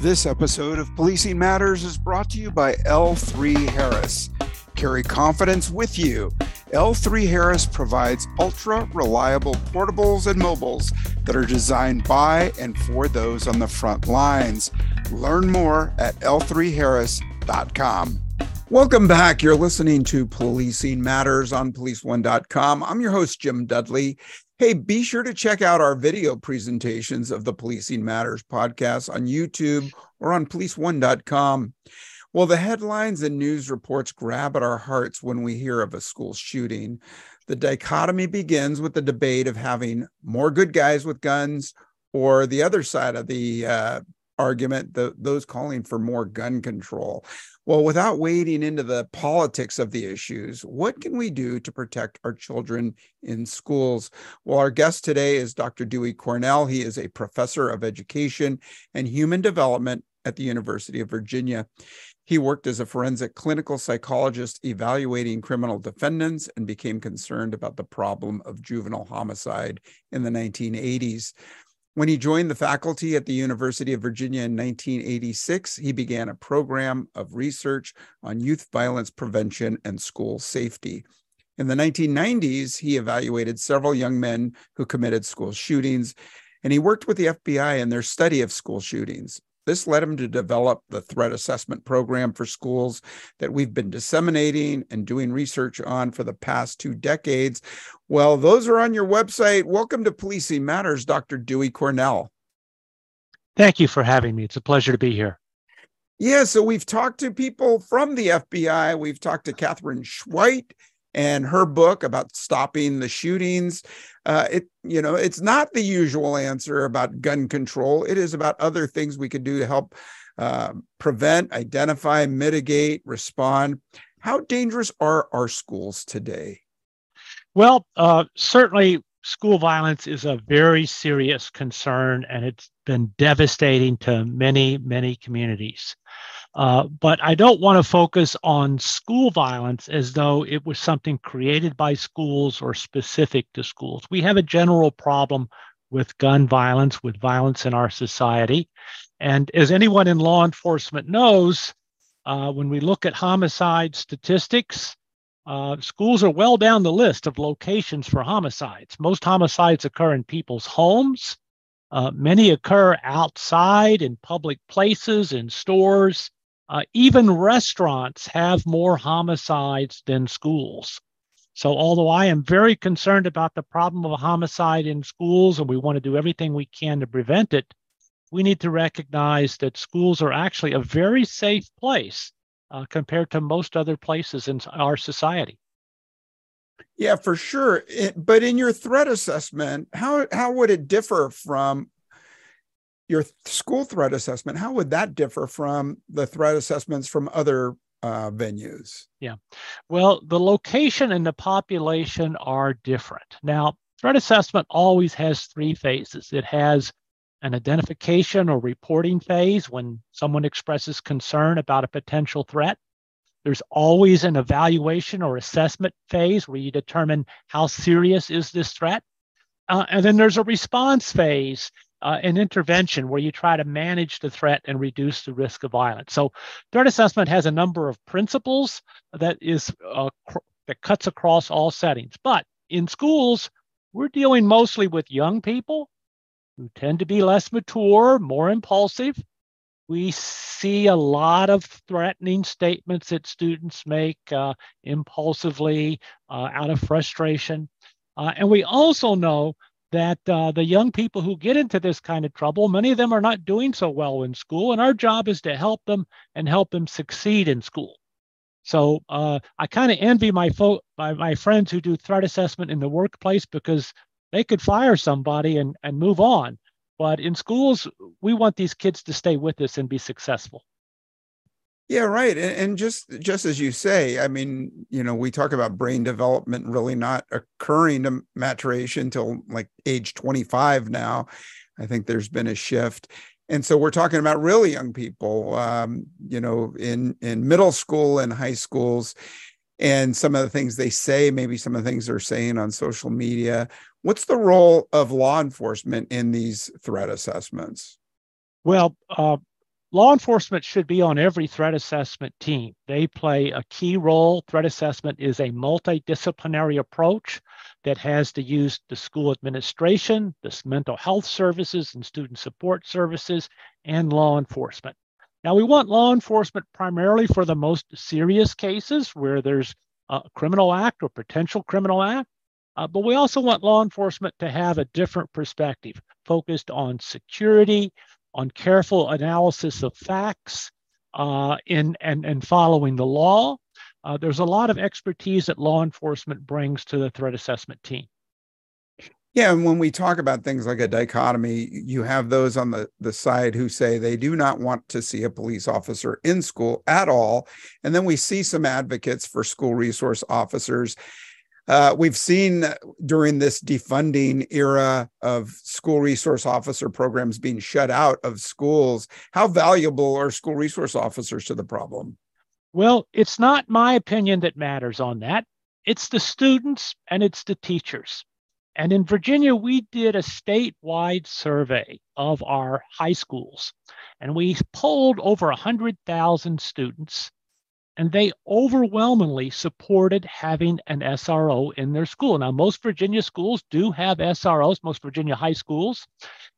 This episode of Policing Matters is brought to you by L3 Harris. Carry confidence with you. L3 Harris provides ultra-reliable portables and mobiles that are designed by and for those on the front lines. Learn more at L3Harris.com. Welcome back. You're listening to Policing Matters on Police1.com. I'm your host, Jim Dudley. Hey, be sure to check out our video presentations of the Policing Matters podcast on YouTube or on Police1.com. Well, the headlines and news reports grab at our hearts when we hear of a school shooting. The dichotomy begins with the debate of having more good guys with guns or the other side of the argument, those calling for more gun control. Well, without wading into the politics of the issues, what can we do to protect our children in schools? Well, our guest today is Dr. Dewey Cornell. He is a professor of education and human development at the University of Virginia. He worked as a forensic clinical psychologist evaluating criminal defendants and became concerned about the problem of juvenile homicide in the 1980s. When he joined the faculty at the University of Virginia in 1986, he began a program of research on youth violence prevention and school safety. In the 1990s, he evaluated several young men who committed school shootings, and he worked with the FBI in their study of school shootings. This led him to develop the threat assessment program for schools that we've been disseminating and doing research on for the past 2 decades. Well, those are on your website. Welcome to Policing Matters, Dr. Dewey Cornell. Thank you for having me. It's a pleasure to be here. Yeah, so we've talked to people from the FBI. We've talked to Katherine Schweit and her book about stopping the shootings. It's not the usual answer about gun control. It is about other things we could do to help prevent, identify, mitigate, respond. How dangerous are our schools today? Well, certainly school violence is a very serious concern, and it's been devastating to many, many communities. But I don't want to focus on school violence as though it was something created by schools or specific to schools. We have a general problem with gun violence, with violence in our society. And as anyone in law enforcement knows, when we look at homicide statistics, schools are well down the list of locations for homicides. Most homicides occur in people's homes. Many occur outside in public places, in stores. Even restaurants have more homicides than schools. So although I am very concerned about the problem of homicide in schools and we want to do everything we can to prevent it, we need to recognize that schools are actually a very safe place compared to most other places in our society. Yeah, for sure. But in your threat assessment, how would it differ from your school threat assessment? How would that differ from the threat assessments from other venues? Yeah. Well, the location and the population are different. Now, threat assessment always has 3 phases. It has an identification or reporting phase when someone expresses concern about a potential threat. There's always an evaluation or assessment phase where you determine how serious is this threat. And then there's a response phase, an intervention where you try to manage the threat and reduce the risk of violence. So threat assessment has a number of principles that cuts across all settings. But in schools, we're dealing mostly with young people who tend to be less mature, more impulsive. We see a lot of threatening statements that students make impulsively out of frustration. And we also know that the young people who get into this kind of trouble, many of them are not doing so well in school, and our job is to help them and help them succeed in school. So I kind of envy my friends who do threat assessment in the workplace because they could fire somebody and move on. But in schools, we want these kids to stay with us and be successful. Yeah, right. And just as you say, I mean, you know, we talk about brain development really not occurring to maturation till like age 25 now. I think there's been a shift. And so we're talking about really young people, in middle school and high schools. And some of the things they say, maybe some of the things they're saying on social media. What's the role of law enforcement in these threat assessments? Well, Law enforcement should be on every threat assessment team. They play a key role. Threat assessment is a multidisciplinary approach that has to use the school administration, the mental health services and student support services, and law enforcement. Now, we want law enforcement primarily for the most serious cases where there's a criminal act or potential criminal act, but we also want law enforcement to have a different perspective focused on security, on careful analysis of facts and following the law. There's a lot of expertise that law enforcement brings to the threat assessment team. Yeah, and when we talk about things like a dichotomy, you have those on the side who say they do not want to see a police officer in school at all. And then we see some advocates for school resource officers. We've seen during this defunding era of school resource officer programs being shut out of schools. How valuable are school resource officers to the problem? Well, it's not my opinion that matters on that. It's the students and it's the teachers. And in Virginia, we did a statewide survey of our high schools, and we polled over 100,000 students. And they overwhelmingly supported having an SRO in their school. Now, most Virginia schools do have SROs, most Virginia high schools,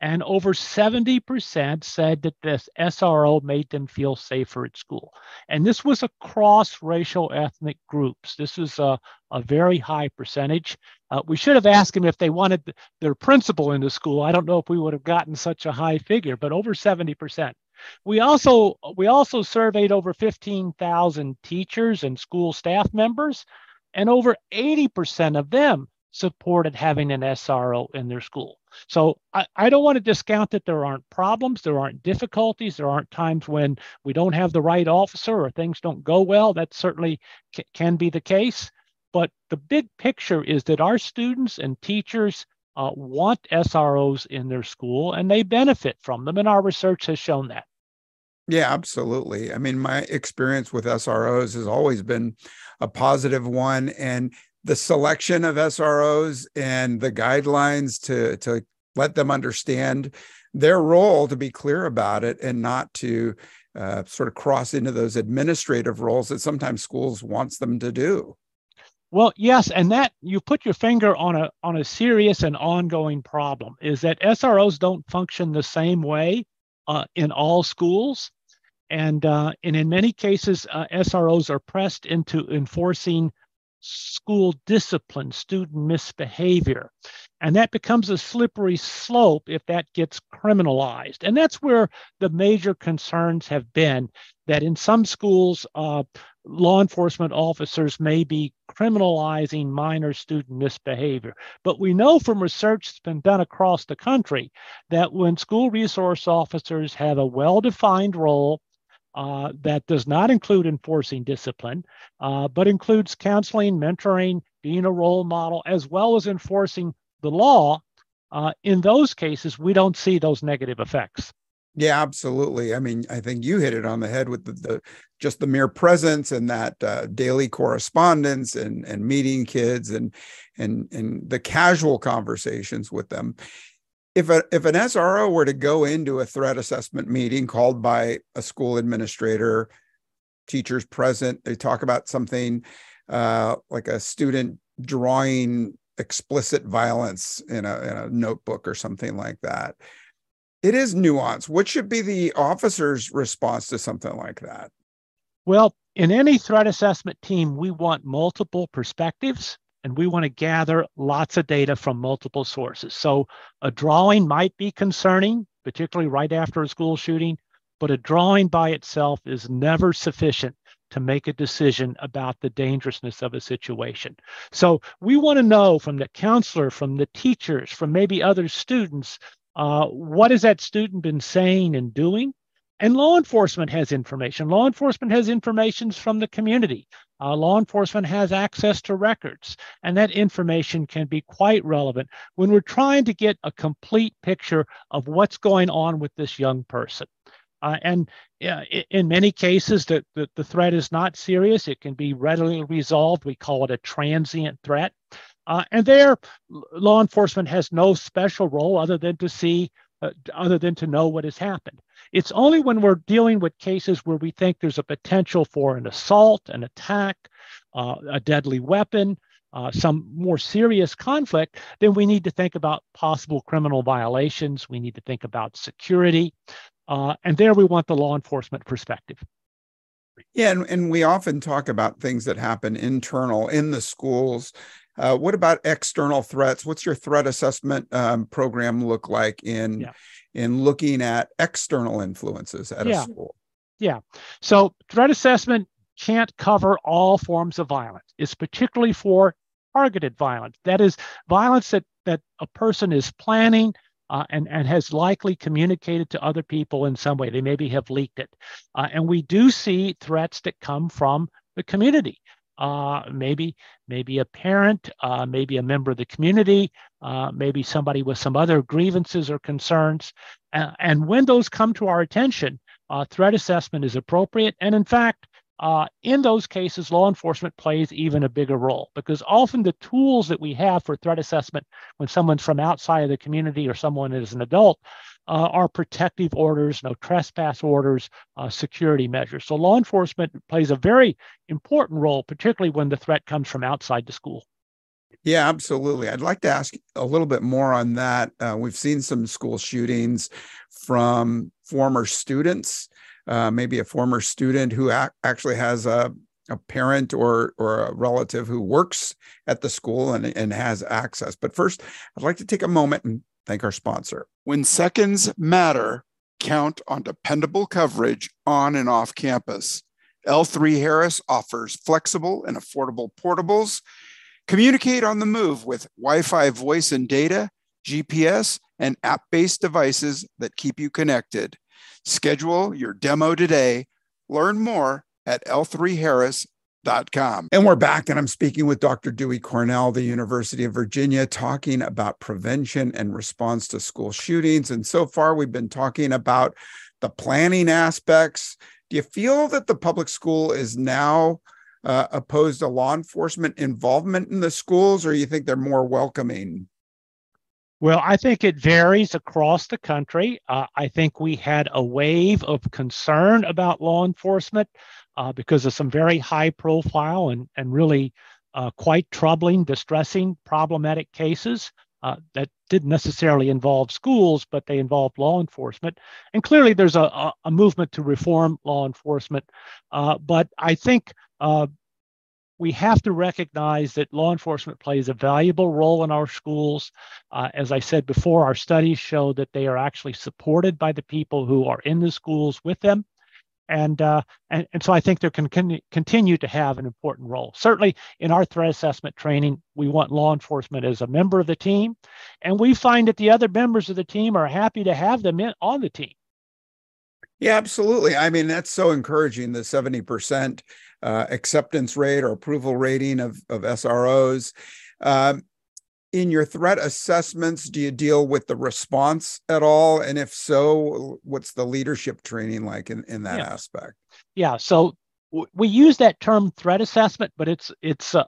and over 70% said that this SRO made them feel safer at school. And this was across racial ethnic groups. This is a very high percentage. We should have asked them if they wanted their principal in the school. I don't know if we would have gotten such a high figure, but over 70%. We also surveyed over 15,000 teachers and school staff members, and over 80% of them supported having an SRO in their school. So I don't want to discount that there aren't problems, there aren't difficulties, there aren't times when we don't have the right officer or things don't go well. That certainly can be the case. But the big picture is that our students and teachers want SROs in their school, and they benefit from them, and our research has shown that. Yeah, absolutely. I mean, my experience with SROs has always been a positive one, and the selection of SROs and the guidelines to let them understand their role, to be clear about it, and not to sort of cross into those administrative roles that sometimes schools wants them to do. Well, yes, and that you put your finger on a serious and ongoing problem is that SROs don't function the same way in all schools, and in many cases, SROs are pressed into enforcing school discipline, student misbehavior, and that becomes a slippery slope if that gets criminalized. And that's where the major concerns have been, that in some schools, law enforcement officers may be criminalizing minor student misbehavior. But we know from research that's been done across the country that when school resource officers have a well-defined role that does not include enforcing discipline, but includes counseling, mentoring, being a role model, as well as enforcing the law, in those cases, we don't see those negative effects. Yeah, absolutely. I mean, I think you hit it on the head with just the mere presence and that daily correspondence and meeting kids and the casual conversations with them. If an SRO were to go into a threat assessment meeting called by a school administrator, teachers present, they talk about something like a student drawing explicit violence in a notebook or something like that. It is nuanced. What should be the officer's response to something like that? Well, in any threat assessment team, we want multiple perspectives, and we want to gather lots of data from multiple sources. So a drawing might be concerning, particularly right after a school shooting, but a drawing by itself is never sufficient to make a decision about the dangerousness of a situation. So we want to know from the counselor, from the teachers, from maybe other students, what has that student been saying and doing? And law enforcement has information. Law enforcement has information from the community. Law enforcement has access to records, and that information can be quite relevant when we're trying to get a complete picture of what's going on with this young person. In many cases, the threat is not serious. It can be readily resolved. We call it a transient threat. And there, law enforcement has no special role other than to see other than to know what has happened. It's only when we're dealing with cases where we think there's a potential for an assault, an attack, a deadly weapon, some more serious conflict, then we need to think about possible criminal violations. We need to think about security. And there we want the law enforcement perspective. Yeah, and we often talk about things that happen internal in the schools. What about external threats? What's your threat assessment program look like in looking at external influences at a school? Yeah, so threat assessment can't cover all forms of violence. It's particularly for targeted violence. That is violence that a person is planning and has likely communicated to other people in some way. They maybe have leaked it. And we do see threats that come from the community. Maybe a parent, maybe a member of the community, maybe somebody with some other grievances or concerns. And when those come to our attention, threat assessment is appropriate. And in fact, in those cases, law enforcement plays even a bigger role, because often the tools that we have for threat assessment when someone's from outside of the community or someone is an adult are protective orders, no trespass orders, security measures. So law enforcement plays a very important role, particularly when the threat comes from outside the school. Yeah, absolutely. I'd like to ask a little bit more on that. We've seen some school shootings from former students. Maybe a former student who actually has a parent or a relative who works at the school and has access. But first, I'd like to take a moment and thank our sponsor. When seconds matter, count on dependable coverage on and off campus. L3 Harris offers flexible and affordable portables. Communicate on the move with Wi-Fi voice and data, GPS, and app-based devices that keep you connected. Schedule your demo today. Learn more at L3Harris.com. And we're back, and I'm speaking with Dr. Dewey Cornell, the University of Virginia, talking about prevention and response to school shootings. And so far, we've been talking about the planning aspects. Do you feel that the public school is now opposed to law enforcement involvement in the schools, or you think they're more welcoming? Well, I think it varies across the country. I think we had a wave of concern about law enforcement because of some very high profile and really quite troubling, distressing, problematic cases that didn't necessarily involve schools, but they involved law enforcement. And clearly there's a movement to reform law enforcement. But I think we have to recognize that law enforcement plays a valuable role in our schools. As I said before, our studies show that they are actually supported by the people who are in the schools with them. And so I think they can continue to have an important role. Certainly in our threat assessment training, we want law enforcement as a member of the team. And we find that the other members of the team are happy to have them on the team. Yeah, absolutely. I mean, that's so encouraging, the 70% acceptance rate or approval rating of SROs. In your threat assessments, do you deal with the response at all? And if so, what's the leadership training like in that aspect? Yeah, so we use that term threat assessment, but it's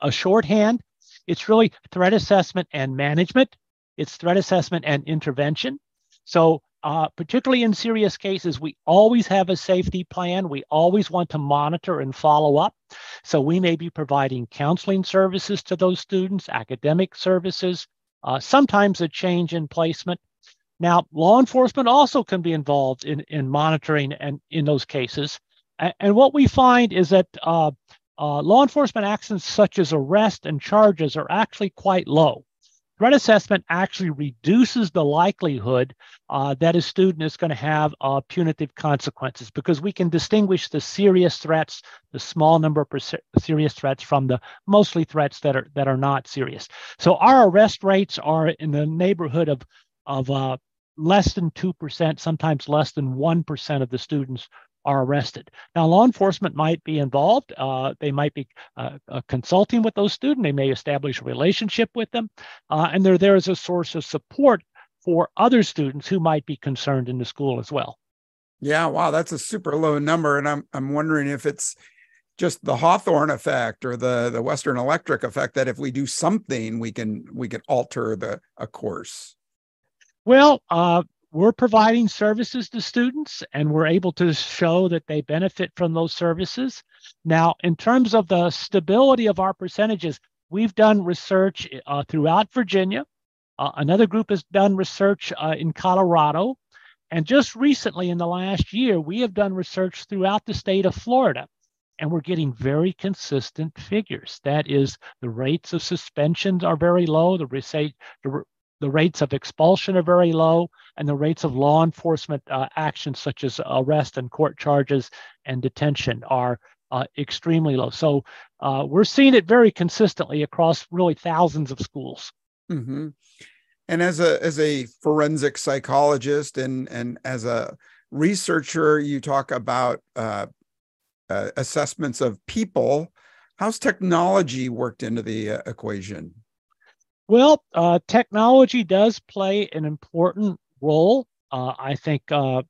a shorthand. It's really threat assessment and management. It's threat assessment and intervention. So particularly in serious cases, we always have a safety plan. We always want to monitor and follow up. So we may be providing counseling services to those students, academic services, sometimes a change in placement. Now, law enforcement also can be involved in monitoring and in those cases. And what we find is that law enforcement actions such as arrest and charges are actually quite low. Threat assessment actually reduces the likelihood that a student is going to have punitive consequences, because we can distinguish the serious threats, the small number of serious threats, from the mostly threats that are not serious. So our arrest rates are in the neighborhood of less than 2%, sometimes less than 1% of the students are arrested. Now, law enforcement might be involved. They might be consulting with those students. They may establish a relationship with them. And they're there as a source of support for other students who might be concerned in the school as well. Yeah, wow, that's a super low number. And I'm wondering if it's just the Hawthorne effect or the Western Electric effect, that if we do something, we can alter a course. Well, we're providing services to students, and we're able to show that they benefit from those services. Now, in terms of the stability of our percentages, we've done research throughout Virginia. Another group has done research in Colorado. And just recently in the last year, we have done research throughout the state of Florida, and we're getting very consistent figures. That is, the rates of suspensions are very low, the rates of expulsion are very low, and the rates of law enforcement actions such as arrest and court charges and detention are extremely low. So we're seeing it very consistently across really thousands of schools. Mm-hmm. And as a forensic psychologist and as a researcher, you talk about assessments of people. How's technology worked into the equation? Well, technology does play an important role. I think the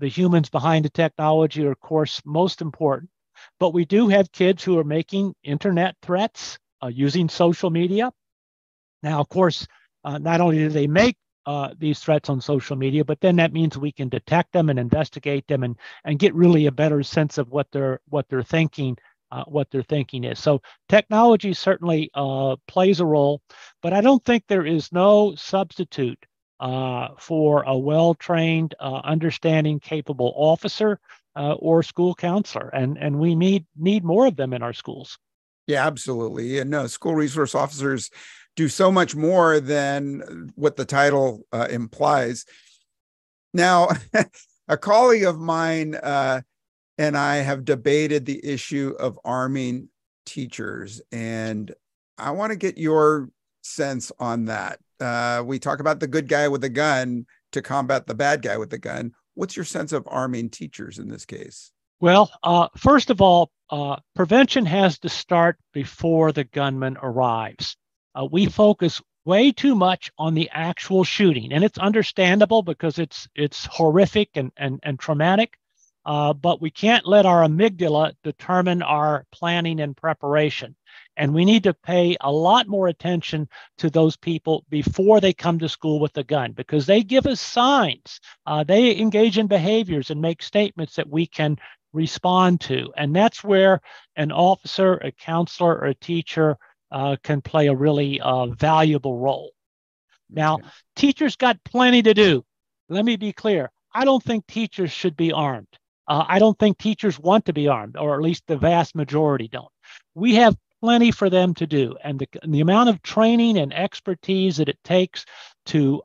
humans behind the technology are, of course, most important. But we do have kids who are making internet threats using social media. Now, of course, not only do they make these threats on social media, but then that means we can detect them and investigate them and get really a better sense of what their thinking is. So technology certainly plays a role, but I don't think there is no substitute for a well-trained, understanding, capable officer or school counselor, and we need more of them in our schools. Yeah, absolutely. And no, school resource officers do so much more than what the title implies. Now, a colleague of mine and I have debated the issue of arming teachers, and I want to get your sense on that. We talk about the good guy with a gun to combat the bad guy with a gun. What's your sense of arming teachers in this case? Well, first of all, prevention has to start before the gunman arrives. We focus way too much on the actual shooting, and it's understandable because it's horrific and traumatic. But we can't let our amygdala determine our planning and preparation. And we need to pay a lot more attention to those people before they come to school with a gun, because they give us signs. They engage in behaviors and make statements that we can respond to. And that's where an officer, a counselor, or a teacher can play a really valuable role. Now, teachers got plenty to do. Let me be clear. I don't think teachers should be armed. I don't think teachers want to be armed, or at least the vast majority don't. We have plenty for them to do, and the amount of training and expertise that it takes to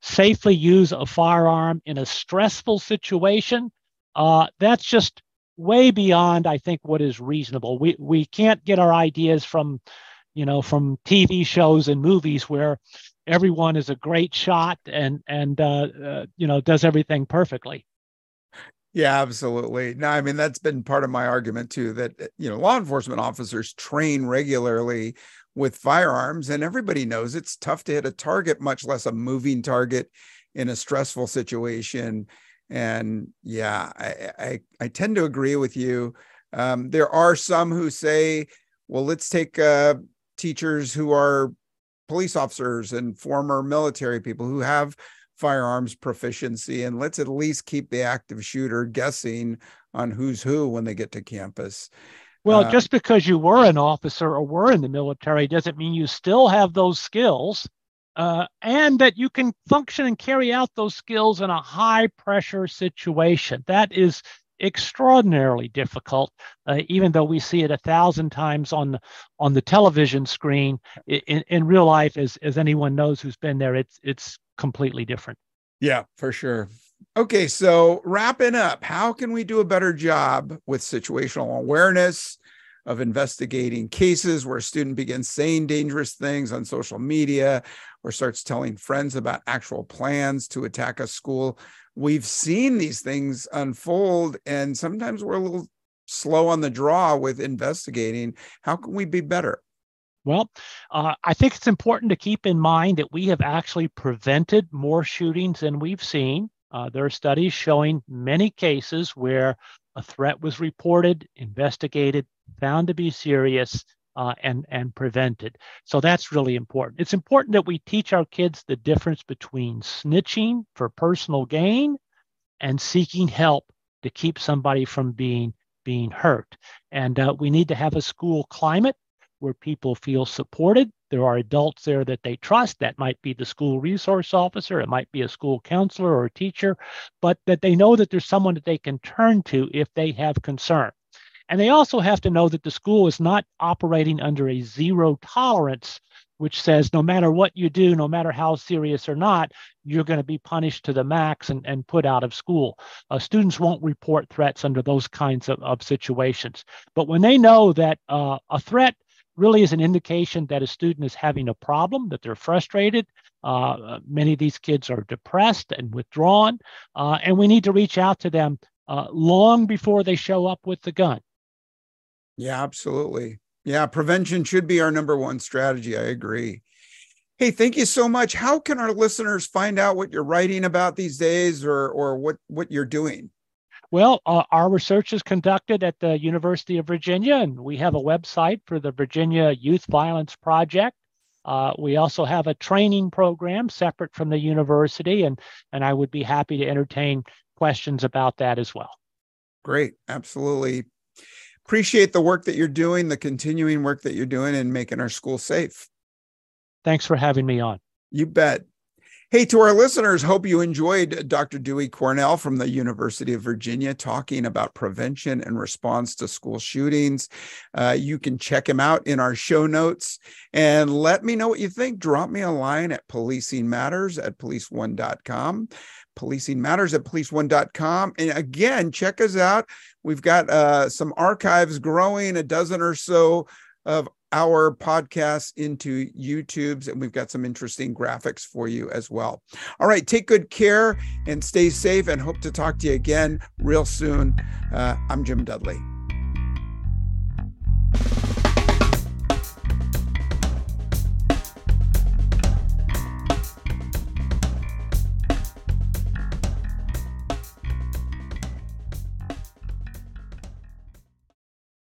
safely use a firearm in a stressful situation, that's just way beyond, I think, what is reasonable. We can't get our ideas from TV shows and movies where everyone is a great shot and does everything perfectly. Yeah, absolutely. No, I mean, that's been part of my argument too, that, law enforcement officers train regularly with firearms, and everybody knows it's tough to hit a target, much less a moving target, in a stressful situation. And yeah, I tend to agree with you. There are some who say, well, let's take teachers who are police officers and former military people who have firearms proficiency, and let's at least keep the active shooter guessing on who's who when they get to campus. Well, just because you were an officer or were in the military doesn't mean you still have those skills, and that you can function and carry out those skills in a high pressure situation. That is extraordinarily difficult, even though we see it 1,000 times on the television screen. In real life, as anyone knows who's been there, it's completely different. Yeah, for sure. Okay, so wrapping up, how can we do a better job with situational awareness of investigating cases where a student begins saying dangerous things on social media or starts telling friends about actual plans to attack a school? We've seen these things unfold, and sometimes we're a little slow on the draw with investigating. How can we be better? Well, I think it's important to keep in mind that we have actually prevented more shootings than we've seen. There are studies showing many cases where a threat was reported, investigated, found to be serious, and prevent it. So that's really important. It's important that we teach our kids the difference between snitching for personal gain and seeking help to keep somebody from being hurt. And we need to have a school climate where people feel supported. There are adults there that they trust. That might be the school resource officer. It might be a school counselor or a teacher, but that they know that there's someone that they can turn to if they have concern. And they also have to know that the school is not operating under a zero tolerance, which says no matter what you do, no matter how serious or not, you're going to be punished to the max and put out of school. Students won't report threats under those kinds of situations. But when they know that a threat really is an indication that a student is having a problem, that they're frustrated. Many of these kids are depressed and withdrawn, and we need to reach out to them long before they show up with the gun. Yeah, absolutely. Yeah, prevention should be our number one strategy. I agree. Hey, thank you so much. How can our listeners find out what you're writing about these days or what you're doing? Well, our research is conducted at the University of Virginia, and we have a website for the Virginia Youth Violence Project. We also have a training program separate from the university, and I would be happy to entertain questions about that as well. Great. Absolutely. Appreciate the work that you're doing, the continuing work that you're doing in making our school safe. Thanks for having me on. You bet. Hey, to our listeners, hope you enjoyed Dr. Dewey Cornell from the University of Virginia talking about prevention and response to school shootings. You can check him out in our show notes and let me know what you think. Drop me a line at policingmatters@police1.com. Policingmatters@police1.com. And again, check us out. We've got some archives growing, a dozen or so of our podcasts into YouTube's, and we've got some interesting graphics for you as well. All right, take good care and stay safe, and hope to talk to you again real soon. I'm Jim Dudley.